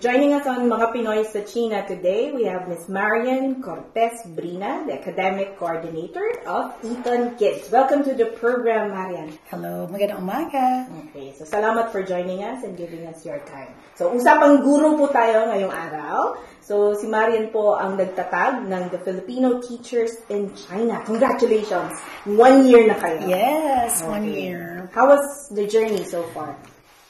Joining us on Mga Pinoy sa China today, we have Ms. Marian Cortes Brina, the Academic Coordinator of Eton Kids. Welcome to the program, Marian. Hello, magandang umaga. Okay, so salamat for joining us and giving us your time. So, usapang guro po tayo ngayong araw. So, si Marian po ang nagtatag ng The Filipino Teachers in China. Congratulations! 1 year na kayo. Yes, okay. 1 year. How was the journey so far?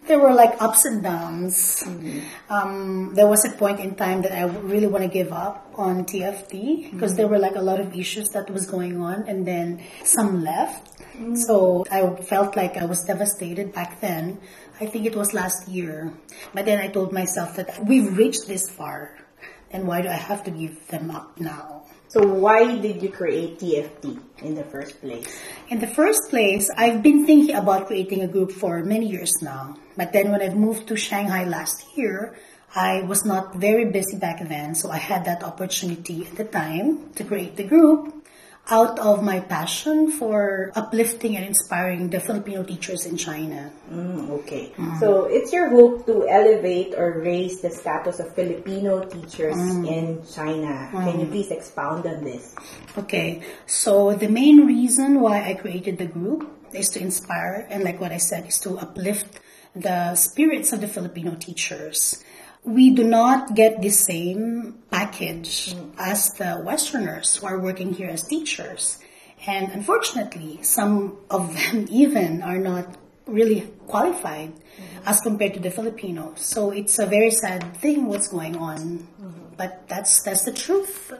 There were like ups and downs. Mm-hmm. There was a point in time that I really want to give up on TFT because mm-hmm. there were like a lot of issues that was going on, and then some left. Mm-hmm. So I felt like I was devastated back then. I think it was last year. But then I told myself that we've reached this far, and why do I have to give them up now? So why did you create TFT in the first place? In the first place, I've been thinking about creating a group for many years now. But then when I moved to Shanghai last year, I was not very busy back then. So I had that opportunity at the time to create the group out of my passion for uplifting and inspiring the Filipino teachers in China. Okay. Mm. So it's your hope to elevate or raise the status of Filipino teachers in China. Can you please expound on this? Okay. So the main reason why I created the group is to inspire, and like what I said, is to uplift the spirits of the Filipino teachers. We do not get the same package as the Westerners who are working here as teachers. And unfortunately, some of them even are not really qualified as compared to the Filipinos. So it's a very sad thing what's going on. Mm-hmm. But that's the truth.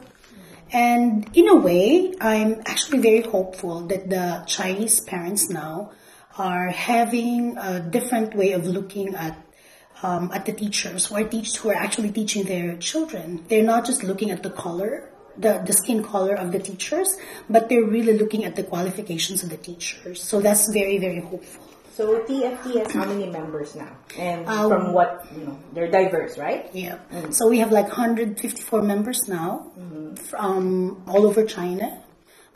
And in a way, I'm actually very hopeful that the Chinese parents now are having a different way of looking at the teachers who are actually teaching their children. They're not just looking at the color, the skin color of the teachers, but they're really looking at the qualifications of the teachers. So that's very, very hopeful. So TFT has how many members now? And from what, they're diverse, right? Yeah. Mm-hmm. So we have like 154 members now from all over China,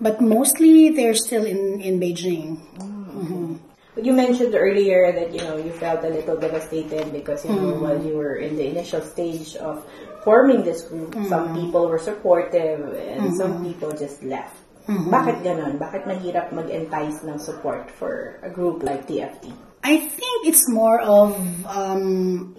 but mostly they're still in Beijing. Mm-hmm. You mentioned earlier that, you felt a little devastated because, while you were in the initial stage of forming this group, some people were supportive and some people just left. Mm-hmm. Bakit ganon? Bakit mahirap mag-entice ng support for a group like TFT? I think it's more of,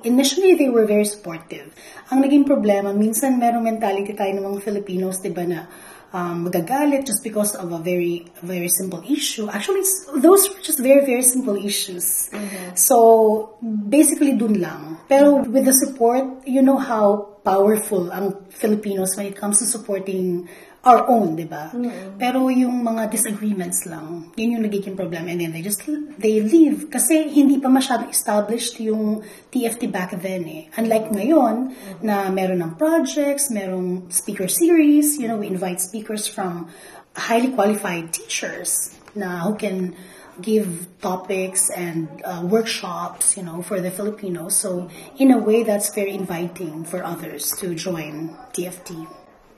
initially they were very supportive. Ang naging problema, minsan merong mentality tayo ng mga Filipinos, diba na, magagalit just because of a very, very simple issue. Actually, those were just very, very simple issues. Mm-hmm. So, basically, dun lang. Pero with the support, you know how powerful ang Filipinos when it comes to supporting our own, diba? Mm-hmm. Pero yung mga disagreements lang, yun yung nagiging problem. And then they leave. Kasi hindi pa masyado established yung TFT back then eh. Unlike ngayon, na meron ng projects, merong speaker series, we invite speakers from highly qualified teachers na who can give topics and workshops, for the Filipinos. So, in a way, that's very inviting for others to join TFT.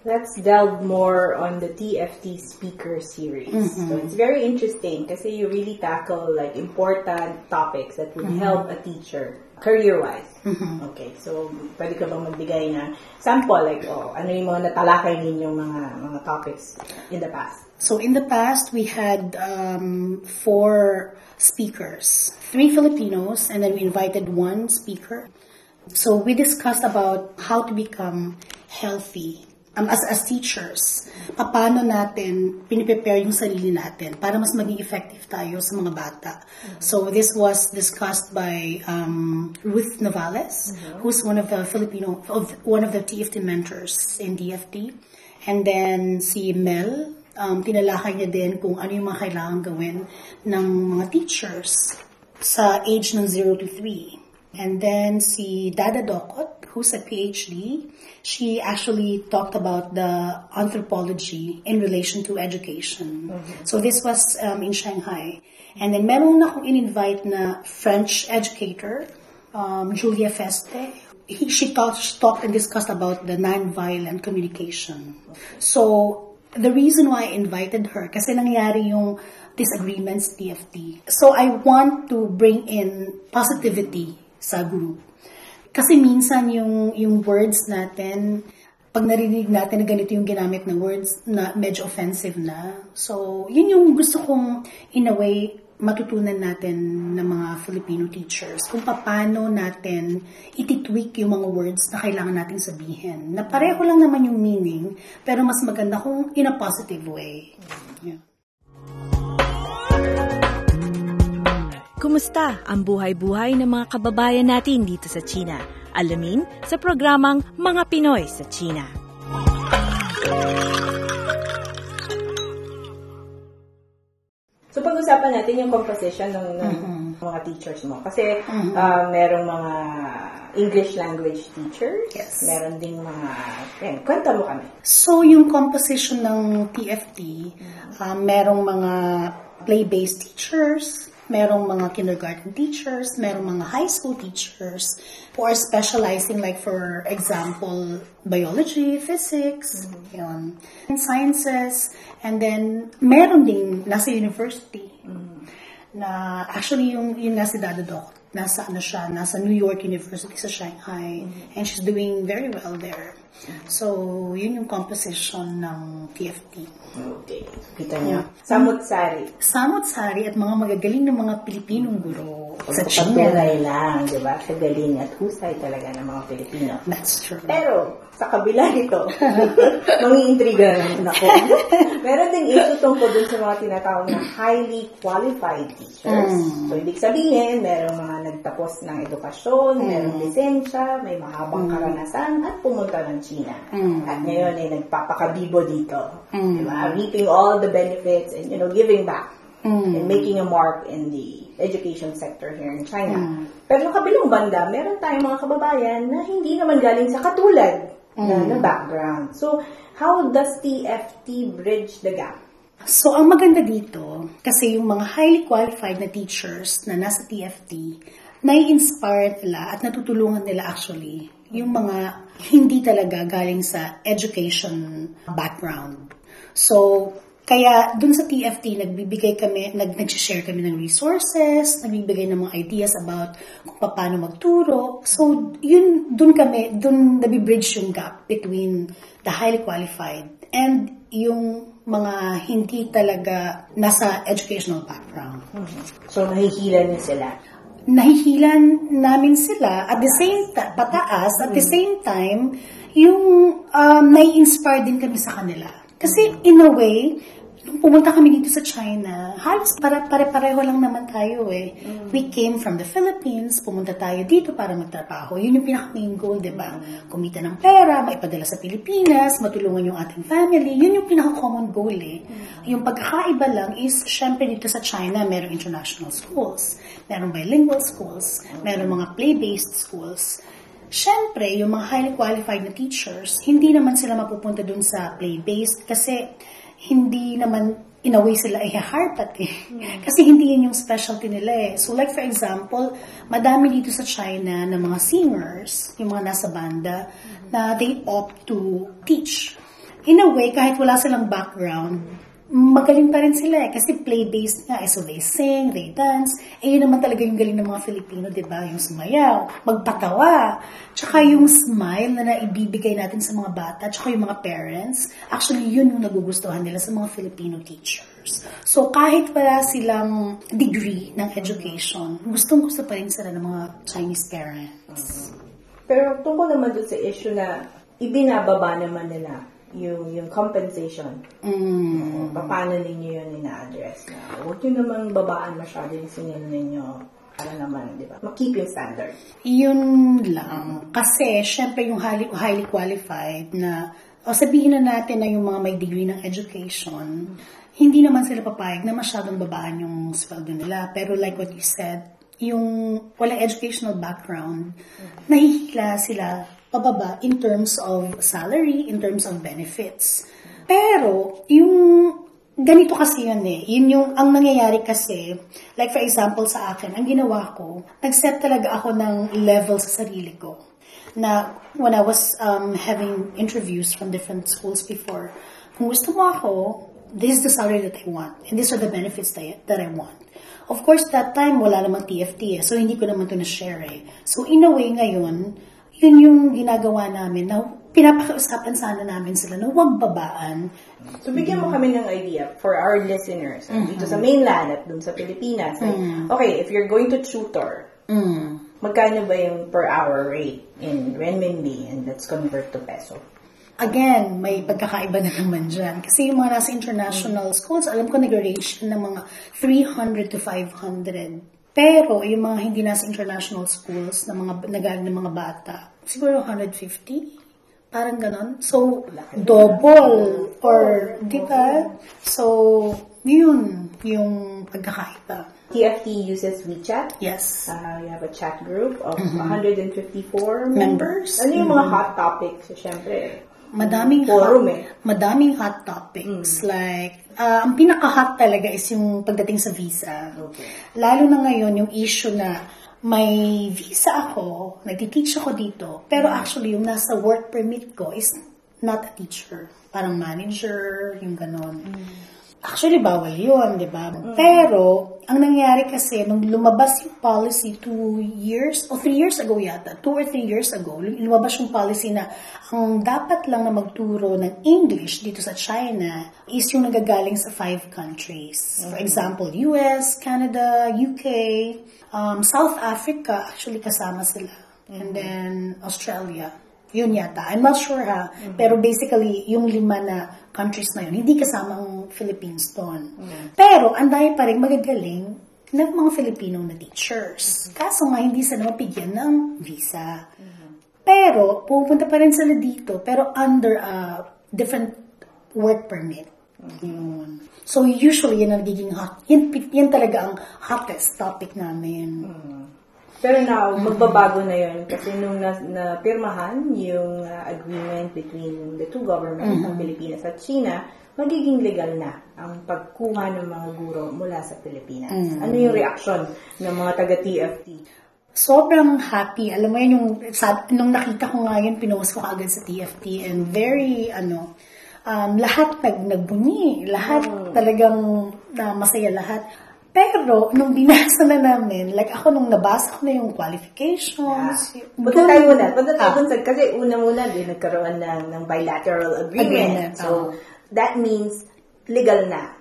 Let's delve more on the TFT speaker series. Mm-hmm. So it's very interesting because you really tackle like important topics that would help a teacher career-wise. Mm-hmm. Okay, so pwede ka bang magbigay na sample like ano yung mga natalakay ninyong mga topics in the past? So in the past we had 4 speakers, 3 Filipinos, and then we invited 1 speaker. So we discussed about how to become healthy. As teachers, paano natin piniprepare yung sarili natin para mas maging effective tayo sa mga bata. Mm-hmm. So this was discussed by Ruth Novales, who's one of the TFT mentors in DFT. And then si Mel, tinalakay niya din kung ano yung mga kailangan gawin ng mga teachers sa age ng 0 to 3. And then si Dada Dokot, who's a PhD, she actually talked about the anthropology in relation to education. Okay. So this was in Shanghai. And then meron akong in-invite na French educator, Julia Feste. She talked and discussed about the nonviolent communication. So the reason why I invited her, kasi nangyari yung disagreements TFT. So I want to bring in positivity sa group. Kasi minsan yung words natin, pag narinig natin na ganito yung ginamit na words na medyo offensive na. So yun yung gusto kong in a way matutunan natin ng mga Filipino teachers kung paano natin ititweak yung mga words na kailangan natin sabihin. Na pareho lang naman yung meaning, pero mas maganda kung in a positive way. Yeah. Kumusta ang buhay-buhay ng mga kababayan natin dito sa China? Alamin sa programang Mga Pinoy sa China. So pag-usapan natin yung composition ng mga teachers mo. Kasi merong mga English language teachers, yes. Meron ding mga... Kwenta mo kami. So yung composition ng TFT, merong mga play-based teachers, merong mga kindergarten teachers, merong mga high school teachers who are specializing, like for example, biology, physics, yun, and sciences. And then meron din nasa university. Na actually yung nasa Dada Dokot, nasa New York University sa Shanghai, and she's doing very well there. So yun yung composition ng TFT. Okay. Kita niyo. Samut-sari at mga magagaling ng mga Pilipinong guro sa China. Patuloy lang, di ba? Kagaling at husay talaga ng mga Pilipino. That's true. Pero, sa kabila nito, mangintriga na ako. Meron din issue tungkol dun sa mga tinatawag na highly qualified teachers. So, ibig sabihin, merong mga nagtapos ng edukasyon, merong lisensya, may mahabang karanasan, at pumunta ng China. At ngayon ay nagpapakabibo dito. Diba? Reaping all the benefits and, you know, giving back and making a mark in the education sector here in China. Pero kabilang banda, meron tayong mga kababayan na hindi naman galing sa katulad na background. So, how does TFT bridge the gap? So, ang maganda dito, kasi yung mga highly qualified na teachers na nasa TFT, nai-inspire nila at natutulungan nila actually yung mga hindi talaga galing sa education background. So, kaya dun sa TFT, nag-share kami ng resources, nagbibigay ng mga ideas about kung paano magturo. So, yun, dun nabibridge yung gap between the highly qualified and yung mga hindi talaga nasa educational background. So, nahihilan niya sila? Nahihilan namin sila at the same time, pataas, at the same time, yung nai-inspire din kami sa kanila. Kasi in a way, nung pumunta kami dito sa China, halos pare-pareho lang naman tayo eh. We came from the Philippines, pumunta tayo dito para magtrabaho. Yun yung pinaka-main goal, di ba? Kumita ng pera, maipadala sa Pilipinas, matulungan yung ating family. Yun yung pinaka-common goal eh. Yung pagkakaiba lang is, syempre dito sa China, merong international schools, merong bilingual schools, merong mga play-based schools. Siyempre, yung mga highly qualified na teachers, hindi naman sila mapupunta dun sa play-based kasi hindi naman, in a way, sila ihaharpat eh. Kasi hindi yun yung specialty nila eh. So like for example, madami dito sa China na mga singers, yung mga nasa banda, na they opt to teach. In a way, kahit wala silang background, magaling pa rin sila eh, kasi play-based nga eh, so they sing, they dance, eh yun naman talaga yung galing ng mga Filipino, diba? Yung sumayaw, magpatawa, tsaka yung smile na naibibigay natin sa mga bata, tsaka yung mga parents, actually yun yung nagugustuhan nila sa mga Filipino teachers. So kahit wala silang degree ng education, gustong-gusto pa rin sila ng mga Chinese parents. Pero tungkol naman doon sa issue na ibinababa naman nila yung compensation. Paano ninyo yun ina-address? Huwag nyo namang babaan masyado yung singil ninyo. Para naman, di ba? Mag-keep yung standard. Yun lang. Kasi, syempre, yung highly qualified na, o sabihin na natin na yung mga may degree ng education, hindi naman sila papayag na masyadong babaan yung sweldo nila. Pero like what you said, yung walang educational background, nahihila sila pababa in terms of salary, in terms of benefits. Pero, yung ganito kasi yun eh. Yun yung, ang nangyayari kasi, like for example sa akin, ang ginawa ko, nag-set talaga ako ng level sa sarili ko. Na when I was having interviews from different schools before, kung gusto mo ako, this is the salary that I want. And these are the benefits that I want. Of course, that time, wala namang TFT eh. So, hindi ko naman ito na-share eh. So, in a way ngayon, yun yung ginagawa namin na pinapakausapan sana namin sila na huwag babaan. So, bigyan mo kami ng idea for our listeners dito sa mainland at dun sa Pilipinas. Okay, if you're going to tutor, magkano ba yung per hour rate in renminbi? And let's convert to peso. Again, may pagkakaiba na naman dyan. Kasi yung mga nasa international schools, alam ko nag-range ng mga 300 to 500. Pero yung mga hindi nasa international schools, na mga nagaling ng mga bata, siguro 150? Parang ganon. So, double. Or, di ba? So, yun yung pagkakaiba. TFT uses WeChat. Yes. You have a chat group of 154 members. Ano yung mga hot topics? Siyempre, Madaming hot topics. Like, ang pinaka-hot talaga is yung pagdating sa visa. Okay. Lalo na ngayon, yung issue na may visa ako, nagtiteach ako dito, pero actually, yung nasa work permit ko is not a teacher. Parang manager, yung ganon. Actually, bawal yun, di ba? Pero, ang nangyari kasi, nung lumabas yung policy 2 or 3 years ago, lumabas yung policy na ang dapat lang na magturo ng English dito sa China is yung nagagaling sa 5 countries. For example, US, Canada, UK, South Africa, actually kasama sila. And then, Australia. Yun yata. I'm not sure ha. Pero basically, yung 5 na countries na yun, hindi kasama ang Philippines doon. Pero, anday pa rin magagaling ng mga Filipino na teachers. Kaso nga, hindi sila mapigyan ng visa. Pero, pupunta pa rin sila dito, pero under a different work permit. So, usually, yun ang nagiging hot. Yan talaga ang hottest topic namin. Pero now, magbabago na yun kasi nung napirmahan yung agreement between the two governments ng Pilipinas at China, magiging legal na ang pagkuha ng mga guro mula sa Pilipinas. Ano yung reaction ng mga taga-TFT? Sobrang happy. Alam mo yun, yung, nung nakita ko nga yun, pinost ko agad sa TFT and very, lahat nagbunyi. Lahat talagang masaya lahat. Pero, nung binasa na namin, like ako nung nabasa ko na yung qualifications. Punta tayo muna. Kasi una-muna din nagkaroon ng bilateral agreement. So, that means legal na.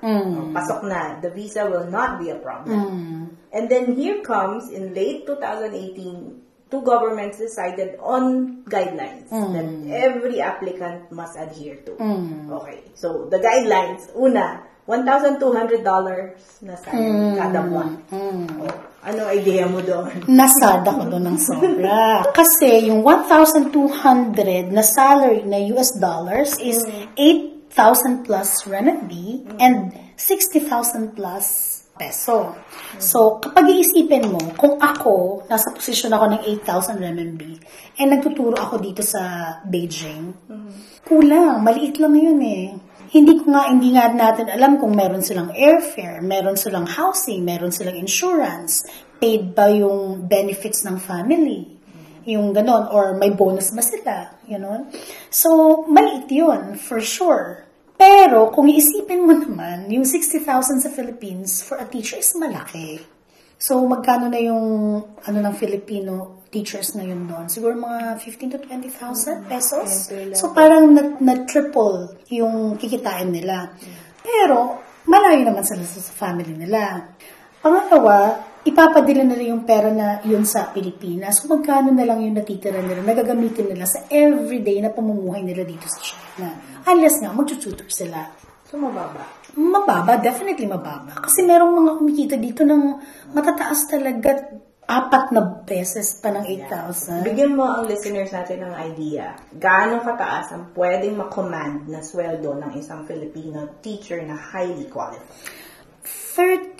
Pasok na. The visa will not be a problem. And then here comes, in late 2018, two governments decided on guidelines that every applicant must adhere to. Okay. So, the guidelines, una, $1,200 na sa kada buwan. Ano idea mo doon? Nasada ko doon ng sobra. Kasi yung $1,200 na salary na US dollars is 8,000 plus renminbi and 60,000 plus peso. So, kapag iisipin mo, kung ako, nasa posisyon ako ng 8,000 renminbi, and nagtuturo ako dito sa Beijing, kulang, maliit lang yun eh. Hindi nga natin alam kung meron silang airfare, meron silang housing, meron silang insurance, paid ba yung benefits ng family, yung ganon, or may bonus ba sila, ganon. So, maliit yun, for sure. Pero, kung iisipin mo naman, yung 60,000 sa Philippines for a teacher is malaki. So, magkano na yung, ng Filipino teachers na yun doon? Siguro mga 15,000 to 20,000 pesos? So, parang na-triple yung kikitain nila. Pero, malayo naman sila sa family nila. Pangalawa, ipapadila na rin yung pera na yun sa Pilipinas. So, magkano na lang yung natitira nila, nagagamitin nila sa everyday na pamumuhay nila dito sa China. Unless nga, mag-tutor sila. So, mababa. Mababa, definitely mababa. Kasi merong mga kumikita dito ng matataas talaga 4 na beses pa ng 8,000. Bigyan mo ang listeners natin ng idea. Gaano kataas ang pwedeng makommand na sweldo ng isang Filipino teacher na highly qualified? 30,000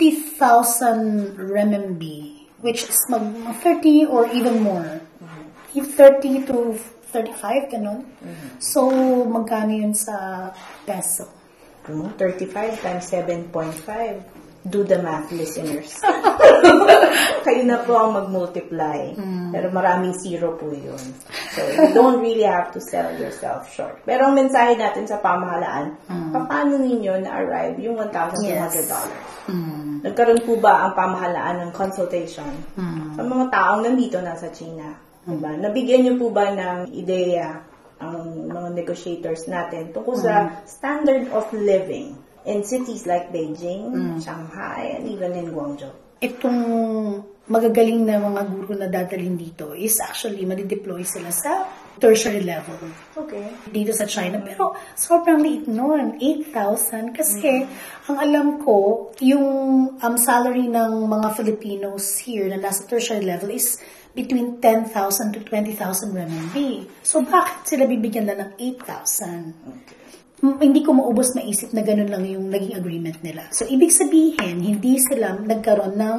renminbi, which is 30 or even more. 30 to 35, ganun. Mm-hmm. So, magkano yun sa peso? 35 times 7.5. Do the math, listeners. Kayo na po ang mag-multiply. Mm. Pero maraming zero po yun. So, you don't really have to sell yourself short. Pero ang mensahe natin sa pamahalaan, paano ninyo na-arrive yung $1,200? Yes. Mm. Nagkaroon po ba ang pamahalaan ng consultation sa mga taong nandito na sa China? Diba? Nabigyan niyo po ba ng ideya ang mga negotiators natin tungkol sa standard of living in cities like Beijing, Shanghai, and even in Guangzhou? Itong magagaling na mga guru na dadalhin dito is actually madideploy sila sa tertiary level. Okay. Dito sa China. Pero sobrang liit noon. 8,000. Kasi ang alam ko, yung salary ng mga Filipinos here na nasa tertiary level is between 10,000 to 20,000 renminbi. So, bakit sila bibigyan na ng 8,000? Okay. Hindi ko maubos maisip na ganun lang yung naging agreement nila. So, ibig sabihin, hindi sila nagkaroon ng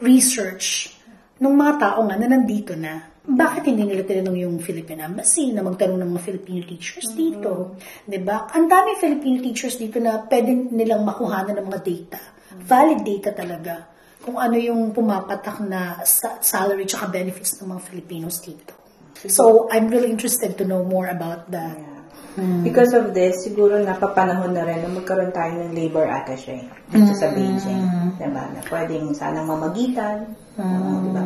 research ng mga tao nga na nandito na. Bakit hindi nila tinanong yung Philippine Embassy na magtanong ng mga Filipino teachers dito? Diba? Ang dami Filipino teachers dito na pwede nilang makuhanan ng mga data. Valid data talaga. Kung ano yung pumapatak na salary at benefits ng mga Filipinos dito. So, I'm really interested to know more about that. Yeah. Because of this, siguro napapanahon na rin na magkaroon tayo ng labor attaché dito sa Beijing. Diba? Na pwedeng sanang mamagitan. Diba?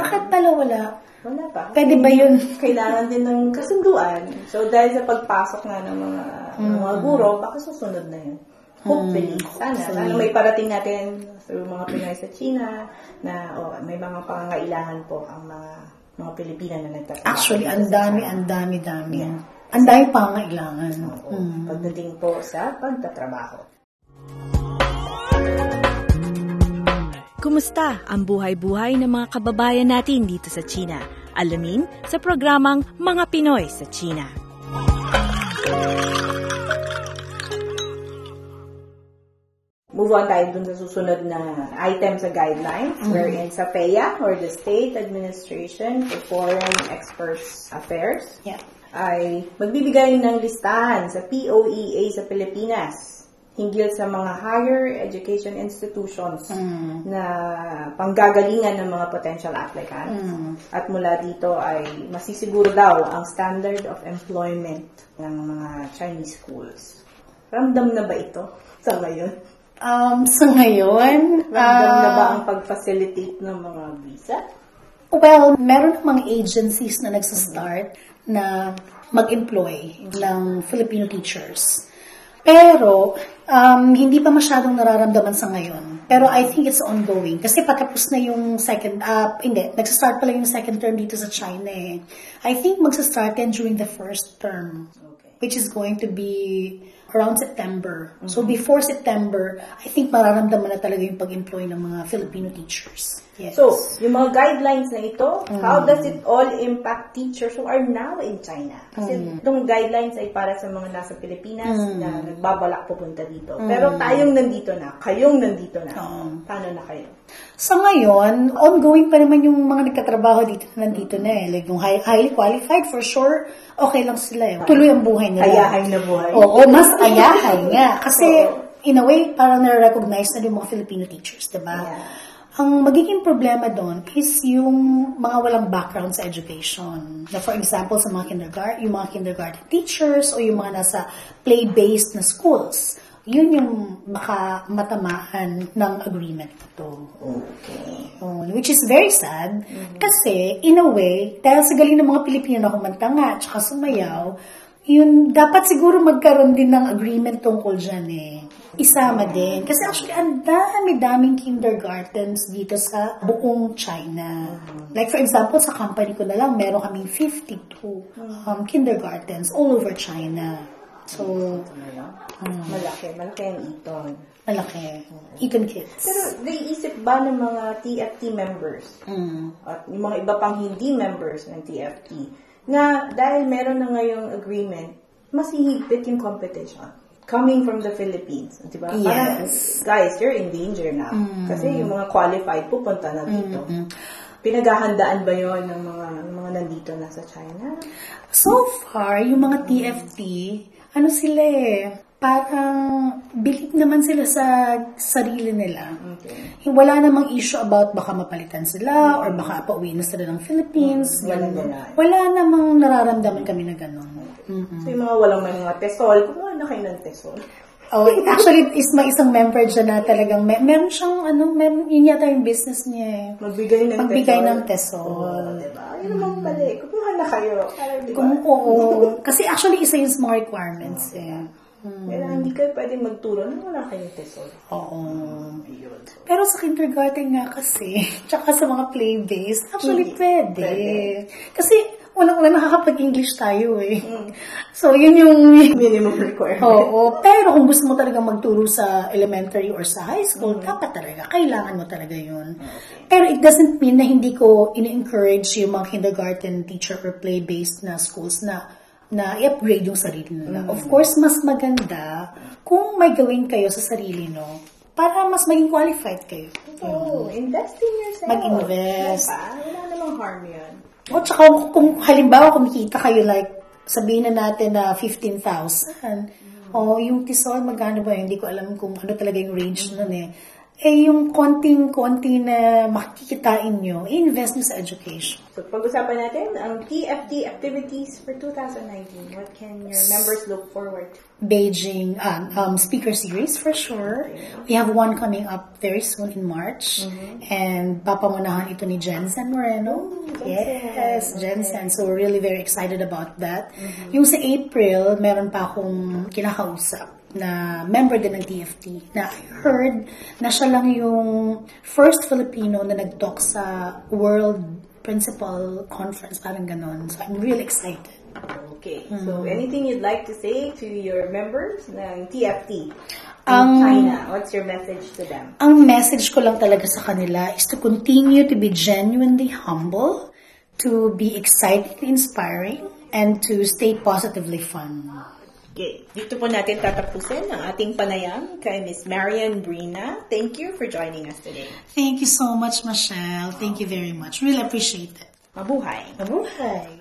Bakit pala wala? Wala pa. Pwede ba yun? Kailangan din ng kasunduan. So, dahil sa pagpasok nga ng mga guro, baka susunod na yun. Hopefully, sana may parating natin through mga Pinoy sa China na may mga pangangailangan po ang mga Pilipina na nagtatrabaho. Actually, ang dami. Yeah. Ang dami pangangailangan. Pagdating po sa pagtatrabaho. Kumusta ang buhay-buhay ng mga kababayan natin dito sa China? Alamin sa programang Mga Pinoy sa China. Move on tayo dun sa susunod na item sa guidelines, wherein sa PEA, or the State Administration for Foreign Experts Affairs, ay magbibigay ng listahan sa POEA sa Pilipinas hinggil sa mga higher education institutions na panggagalingan ng mga potential applicants. At mula dito ay masisiguro daw ang standard of employment ng mga Chinese schools. Ramdam na ba ito sa ngayon? Ramdam na ba ang pag-facilitate ng mga visa? Well, meron mga agencies na nagsastart na mag-employ ng Filipino teachers. Pero, hindi pa masyadong nararamdaman sa ngayon. Pero I think it's ongoing. Kasi patapos na yung nagsastart pala yung second term dito sa China eh. I think magsastart yan during the first term. Which is going to be around September. Mm-hmm. So, before September, I think mararamdaman na talaga yung pag-employ ng mga Filipino teachers. Yes. So, yung mga guidelines na ito, how does it all impact teachers who are now in China? Kasi itong guidelines ay para sa mga nasa Pilipinas na nagbabalak pupunta dito. Pero tayong nandito na, kayong nandito na, paano na kayo? Sa ngayon, ongoing pa naman yung mga nagkatrabaho dito na nandito na eh. Like yung highly qualified, for sure, okay lang sila eh. Tuloy ang buhay nila. Ayahay na buhay. Oo, mas ayahay nga. Kasi, in a way, parang nare-recognize na yung mga Filipino teachers, diba? Yeah. Ang magiging problema doon is yung mga walang background sa education. Na for example, sa mga kindergarten teachers o yung mga nasa play-based na schools. Yun yung matamaan ng agreement ito. Okay. Which is very sad kasi in a way, dahil sa galing ng mga Pilipino na kumanta nga at saka sumayaw, yun dapat siguro magkaroon din ng agreement tungkol dyan eh. Isama din. Kasi actually, ang dami-daming kindergartens dito sa buong China. Like for example, sa company ko na lang, meron kaming 52 kindergartens all over China. So, malaki ang Eton. Malaki. Eton Kids. Pero naiisip ba ng mga TFT members at yung mga iba pang hindi members ng TFT na dahil meron na ngayong agreement, mas hihigpit yung competition coming from the Philippines? Diba? Yes. Parang, guys, you're in danger na. Kasi yung mga qualified pupunta na dito. pinaghahandaan ba yon ng mga nandito na sa China? So far, yung mga TFT, ano sila eh, parang bilib naman sila sa sarili nila. Okay. Wala namang issue about baka mapalitan sila or baka pauwi na sila ng Philippines. Wala namang nararamdaman kami na gano'n. Mm-hmm. So yung mga walang mga tesol, kumuha na kayo ng tesol. Oh, actually, is may isang member dyan na talagang meron siyang, yun yata yung business niya eh. Magbigay ng tesol. Oh, diba? Yun naman pala eh. Kumuha na kayo. Oo. Kasi actually, isa yung mga requirements eh. Kailangan hindi kayo pwede magturo na wala kayong tesol. Oo. Pero sa kindergarten nga kasi, tsaka sa mga play-based, actually pwede. Kasi walang nakakapag-English tayo eh. So, yun yung minimum requirement. Oo. Pero kung gusto mo talaga magturo sa elementary or sa high school, dapat talaga, kailangan mo talaga yun. Okay. Pero it doesn't mean na hindi ko in-encourage yung mga kindergarten teacher or play-based na schools na i-upgrade yung sarili nila. Of course, mas maganda kung may gawin kayo sa sarili, no? Para mas maging qualified kayo. Oo, invest in yourself. Mag-invest. Wala namang harm yan. O, tsaka kung halimbawa kumikita kayo, like, sabihin na natin na 15,000. O, yung tisol, magkano ba? Hindi ko alam kung ano talaga yung range nun eh. Eh, yung konting-konti na makikitain nyo, i-invest nyo sa education. So, pag-usapan natin ang TFT activities for 2019. What can your members look forward to? Beijing speaker series, for sure. Okay. We have one coming up very soon in March. And papamunahan ito ni Jensen Moreno. Jensen. So, we're really very excited about that. Yung sa April, meron pa akong kinakausap na member din ng TFT na I heard na siya lang yung first Filipino na nag-talk sa World Principal Conference, parang ganon. So I'm really excited. Okay. So anything you'd like to say to your members ng TFT in China? What's your message to them? Ang message ko lang talaga sa kanila is to continue to be genuinely humble, to be exciting, inspiring, and to stay positively fun. Okay. Dito po natin tatapusin ang ating panayam kay Ms. Marian Brina. Thank you for joining us today. Thank you so much, Michelle. Thank you very much. Really appreciate it. Mabuhay. Mabuhay.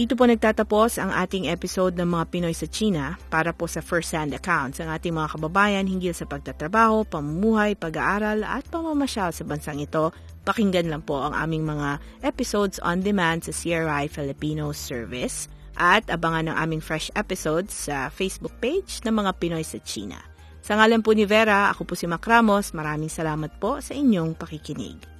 Dito po nagtatapos ang ating episode ng mga Pinoy sa China para po sa first-hand accounts ng ating mga kababayan hinggil sa pagtatrabaho, pamumuhay, pag-aaral at pamamasyal sa bansang ito. Pakinggan lang po ang aming mga episodes on demand sa CRI Filipino Service at abangan ang aming fresh episodes sa Facebook page ng mga Pinoy sa China. Sa ngalan po ni Vera, ako po si Mac Ramos. Maraming salamat po sa inyong pakikinig.